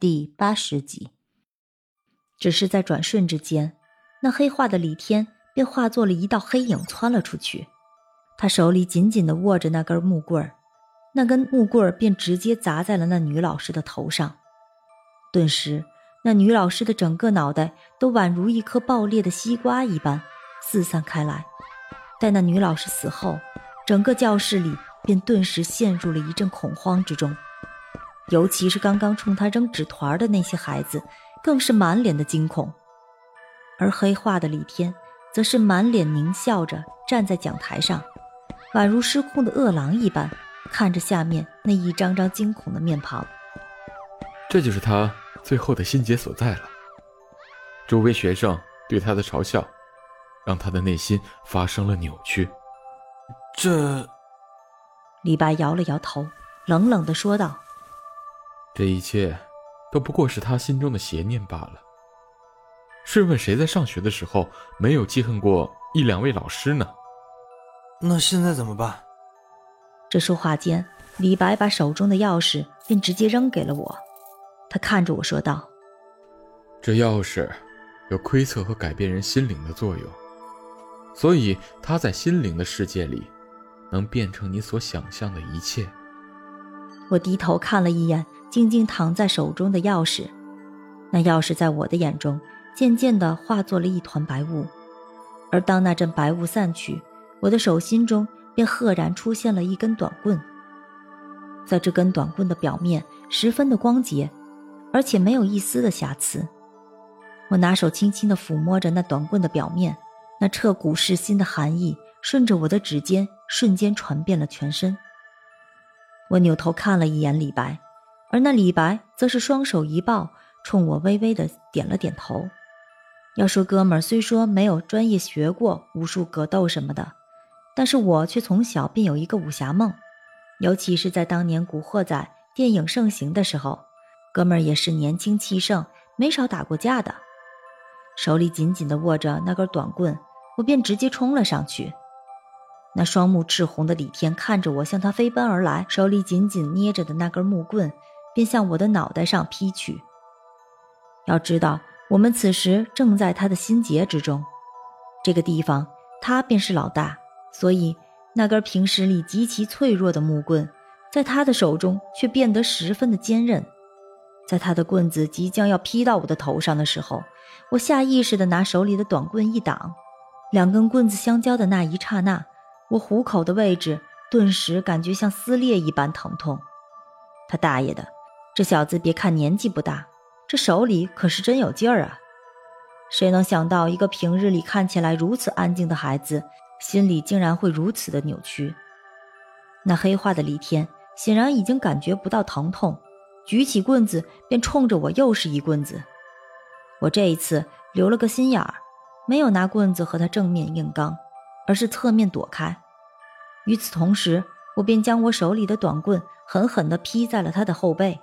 第80集。只是在转瞬之间，那黑化的李天便化作了一道黑影窜了出去。他手里紧紧地握着那根木棍，那根木棍便直接砸在了那女老师的头上。顿时，那女老师的整个脑袋都宛如一颗爆裂的西瓜一般四散开来。待那女老师死后，整个教室里便顿时陷入了一阵恐慌之中，尤其是刚刚冲他扔纸团的那些孩子，更是满脸的惊恐。而黑化的李天则是满脸狞笑着站在讲台上，宛如失控的饿狼一般看着下面那一张张惊恐的面庞。这就是他最后的心结所在了。周围学生对他的嘲笑让他的内心发生了扭曲。这……李白摇了摇头，冷冷地说道，这一切都不过是他心中的邪念罢了。试问谁在上学的时候没有记恨过一两位老师呢？那现在怎么办？这说话间，李白把手中的钥匙便直接扔给了我。他看着我说道，这钥匙有窥测和改变人心灵的作用，所以它在心灵的世界里能变成你所想象的一切。我低头看了一眼静静躺在手中的钥匙，那钥匙在我的眼中渐渐地化作了一团白雾，而当那阵白雾散去，我的手心中便赫然出现了一根短棍。在这根短棍的表面十分的光洁，而且没有一丝的瑕疵。我拿手轻轻地抚摸着那短棍的表面，那彻骨噬心的寒意顺着我的指尖瞬间传遍了全身。我扭头看了一眼李白，而那李白则是双手一抱，冲我微微地点了点头。要说哥们儿虽说没有专业学过武术格斗什么的，但是我却从小便有一个武侠梦，尤其是在当年古惑仔电影盛行的时候，哥们儿也是年轻气盛，没少打过架的。手里紧紧地握着那根短棍，我便直接冲了上去。那双目赤红的李天看着我向他飞奔而来，手里紧紧捏着的那根木棍便向我的脑袋上劈去。要知道，我们此时正在他的心结之中，这个地方他便是老大，所以那根平时里极其脆弱的木棍在他的手中却变得十分的坚韧。在他的棍子即将要劈到我的头上的时候，我下意识地拿手里的短棍一挡，两根棍子相交的那一刹那，我虎口的位置顿时感觉像撕裂一般疼痛。他大爷的，这小子别看年纪不大，这手里可是真有劲儿啊。谁能想到一个平日里看起来如此安静的孩子，心里竟然会如此的扭曲。那黑化的李天显然已经感觉不到疼痛，举起棍子便冲着我又是一棍子。我这一次留了个心眼儿，没有拿棍子和他正面硬刚，而是侧面躲开。与此同时，我便将我手里的短棍狠狠地劈在了他的后背。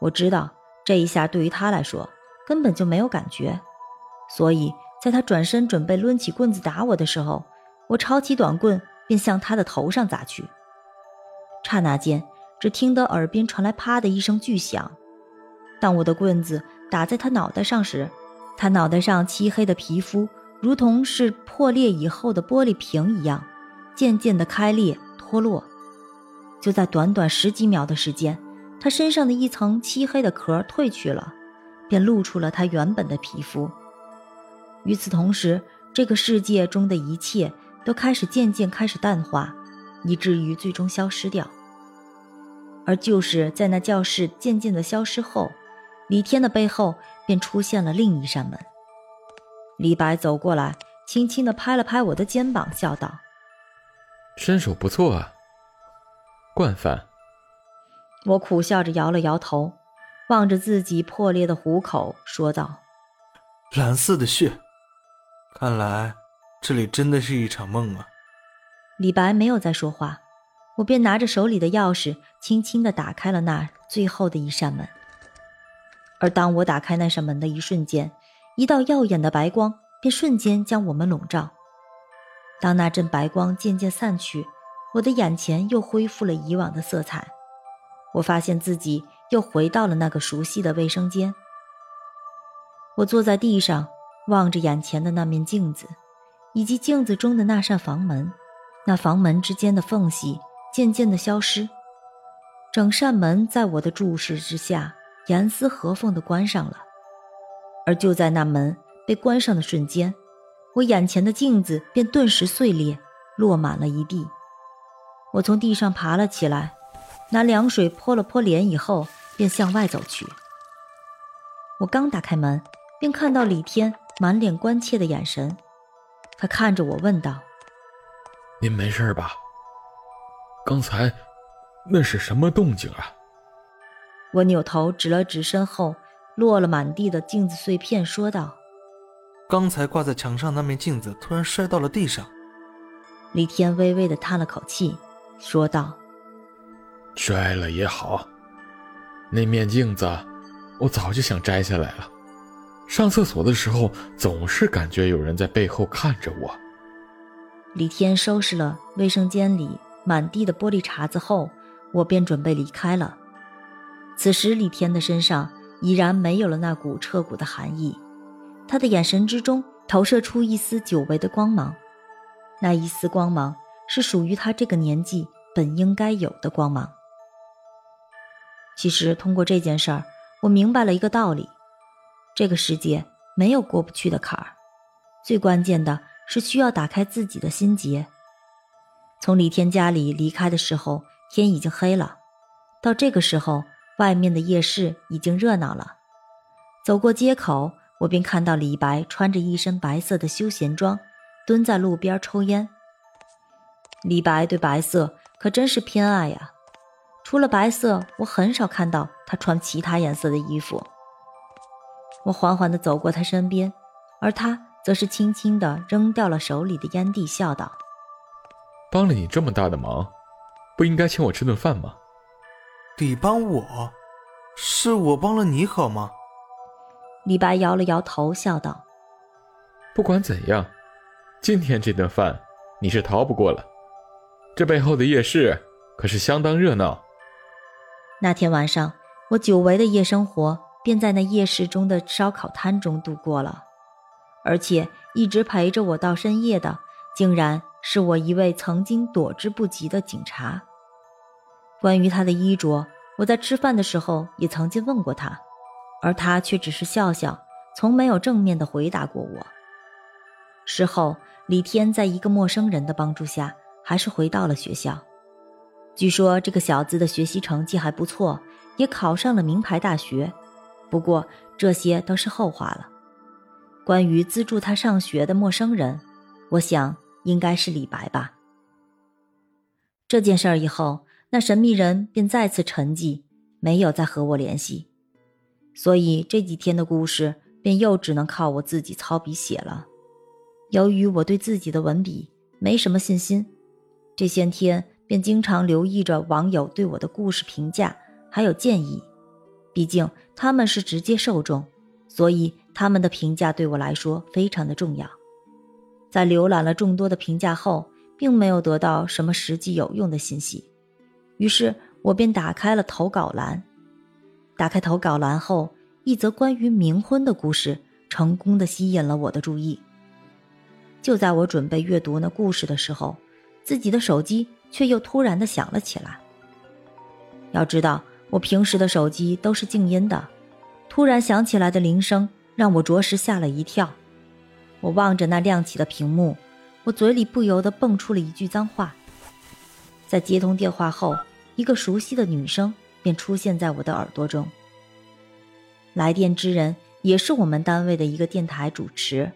我知道这一下对于他来说根本就没有感觉，所以在他转身准备抡起棍子打我的时候，我抄起短棍便向他的头上砸去。刹那间，只听得耳边传来啪的一声巨响。当我的棍子打在他脑袋上时，他脑袋上漆黑的皮肤如同是破裂以后的玻璃瓶一样渐渐地开裂脱落。就在短短10几秒的时间，他身上的一层漆黑的壳褪去了，便露出了他原本的皮肤。与此同时，这个世界中的一切都开始渐渐开始淡化，以至于最终消失掉。而就是在那教室渐渐地消失后，李天的背后便出现了另一扇门。李白走过来，轻轻地拍了拍我的肩膀，笑道，身手不错啊，惯犯。我苦笑着摇了摇头，望着自己破裂的虎口说道，蓝色的血，看来这里真的是一场梦啊。李白没有再说话，我便拿着手里的钥匙轻轻地打开了那最后的一扇门。而当我打开那扇门的一瞬间，一道耀眼的白光便瞬间将我们笼罩。当那阵白光渐渐散去，我的眼前又恢复了以往的色彩。我发现自己又回到了那个熟悉的卫生间。我坐在地上，望着眼前的那面镜子，以及镜子中的那扇房门。那房门之间的缝隙渐渐地消失，整扇门在我的注视之下严丝合缝地关上了。而就在那门被关上的瞬间，我眼前的镜子便顿时碎裂，落满了一地。我从地上爬了起来，拿凉水泼了泼脸以后，便向外走去。我刚打开门，便看到李天满脸关切的眼神，他看着我问道：“您没事吧？刚才那是什么动静啊？”我扭头指了指身后落了满地的镜子碎片，说道：“刚才挂在墙上那面镜子突然摔到了地上。”李天微微地叹了口气，说道：“摔了也好，那面镜子我早就想摘下来了。上厕所的时候总是感觉有人在背后看着我。”李天收拾了卫生间里满地的玻璃碴子后，我便准备离开了。此时李天的身上已然没有了那股彻骨的寒意，他的眼神之中投射出一丝久违的光芒，那一丝光芒是属于他这个年纪本应该有的光芒。其实通过这件事儿，我明白了一个道理，这个世界没有过不去的坎儿，最关键的是需要打开自己的心结。从李天家里离开的时候，天已经黑了，到这个时候外面的夜市已经热闹了。走过街口，我便看到李白穿着一身白色的休闲装，蹲在路边抽烟。李白对白色可真是偏爱呀，除了白色，我很少看到他穿其他颜色的衣服。我缓缓地走过他身边，而他则是轻轻地扔掉了手里的烟蒂，笑道：“帮了你这么大的忙，不应该请我吃顿饭吗？”“你帮我？是我帮了你好吗？”李白摇了摇头，笑道：“不管怎样，今天这顿饭你是逃不过了。这背后的夜市可是相当热闹。”那天晚上，我久违的夜生活便在那夜市中的烧烤摊中度过了。而且一直陪着我到深夜的，竟然是我一位曾经躲之不及的警察。关于他的衣着，我在吃饭的时候也曾经问过他，而他却只是笑笑，从没有正面的回答过我。事后，李天在一个陌生人的帮助下，还是回到了学校。据说这个小子的学习成绩还不错，也考上了名牌大学，不过这些都是后话了。关于资助他上学的陌生人，我想应该是李白吧。这件事儿以后，那神秘人便再次沉寂，没有再和我联系，所以这几天的故事便又只能靠我自己操笔写了。由于我对自己的文笔没什么信心，这些天便经常留意着网友对我的故事评价还有建议，毕竟他们是直接受众，所以他们的评价对我来说非常的重要。在浏览了众多的评价后，并没有得到什么实际有用的信息，于是我便打开了投稿栏。打开投稿栏后，一则关于冥婚的故事成功地吸引了我的注意。就在我准备阅读那故事的时候，自己的手机却又突然地响了起来。要知道，我平时的手机都是静音的，突然响起来的铃声让我着实吓了一跳。我望着那亮起的屏幕，我嘴里不由得蹦出了一句脏话。在接通电话后，一个熟悉的女声便出现在我的耳朵中。来电之人也是我们单位的一个电台主持，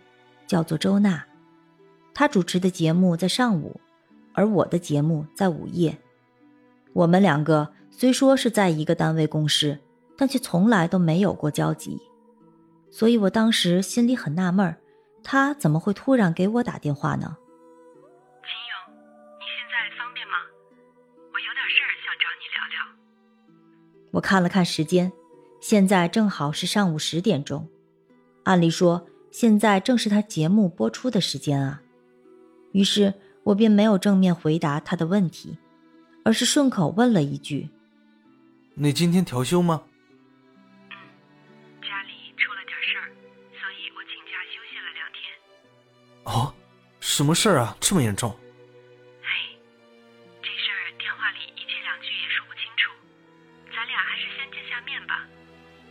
叫做周娜。她主持的节目在上午，而我的节目在午夜。我们两个虽说是在一个单位共事，但却从来都没有过交集。所以我当时心里很纳闷，他怎么会突然给我打电话呢？“秦勇，你现在方便吗？我有点事儿想找你聊聊。”我看了看时间，现在正好是上午10点钟，按理说现在正是他节目播出的时间啊。于是我便没有正面回答他的问题，而是顺口问了一句：“你今天调休吗？家里出了点事儿，所以我请假休息了2天。哦，什么事儿啊？这么严重？哎，这事儿电话里一句2句也说不清楚，咱俩还是先见下面吧，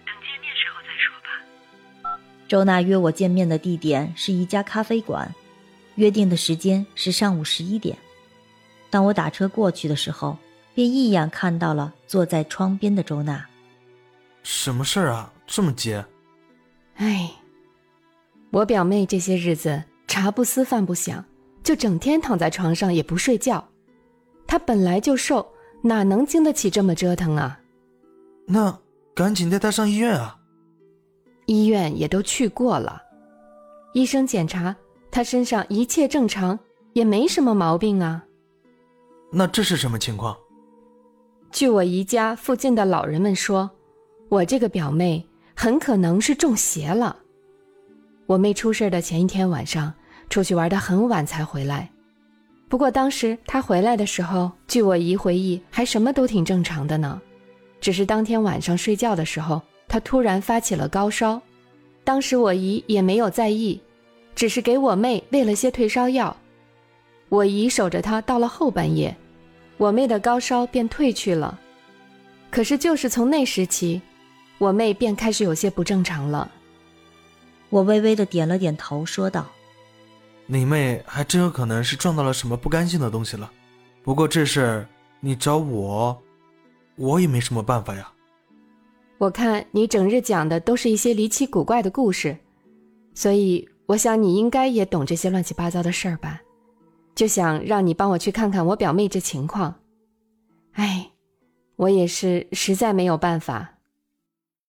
等见面时候再说吧。周娜约我见面的地点是一家咖啡馆，约定的时间是上午11点。当我打车过去的时候，便一眼看到了坐在窗边的周娜。什么事儿啊？这么急？哎，我表妹这些日子茶不思饭不想，就整天躺在床上也不睡觉。她本来就瘦，哪能经得起这么折腾啊？那赶紧带她上医院啊！医院也都去过了，医生检查她身上一切正常，也没什么毛病啊。那这是什么情况？据我姨家附近的老人们说，我这个表妹很可能是中邪了。我妹出事的前一天晚上出去玩得很晚才回来，不过当时她回来的时候，据我姨回忆还什么都挺正常的呢，只是当天晚上睡觉的时候，她突然发起了高烧。当时我姨也没有在意，只是给我妹喂了些退烧药。我姨守着她到了后半夜，我妹的高烧便退去了。可是就是从那时起，我妹便开始有些不正常了。我微微地点了点头，说道：“你妹还真有可能是撞到了什么不干净的东西了。不过这事你找我，我也没什么办法呀。”我看你整日讲的都是一些离奇古怪的故事，所以我想你应该也懂这些乱七八糟的事儿吧。就想让你帮我去看看我表妹这情况。哎，我也是实在没有办法。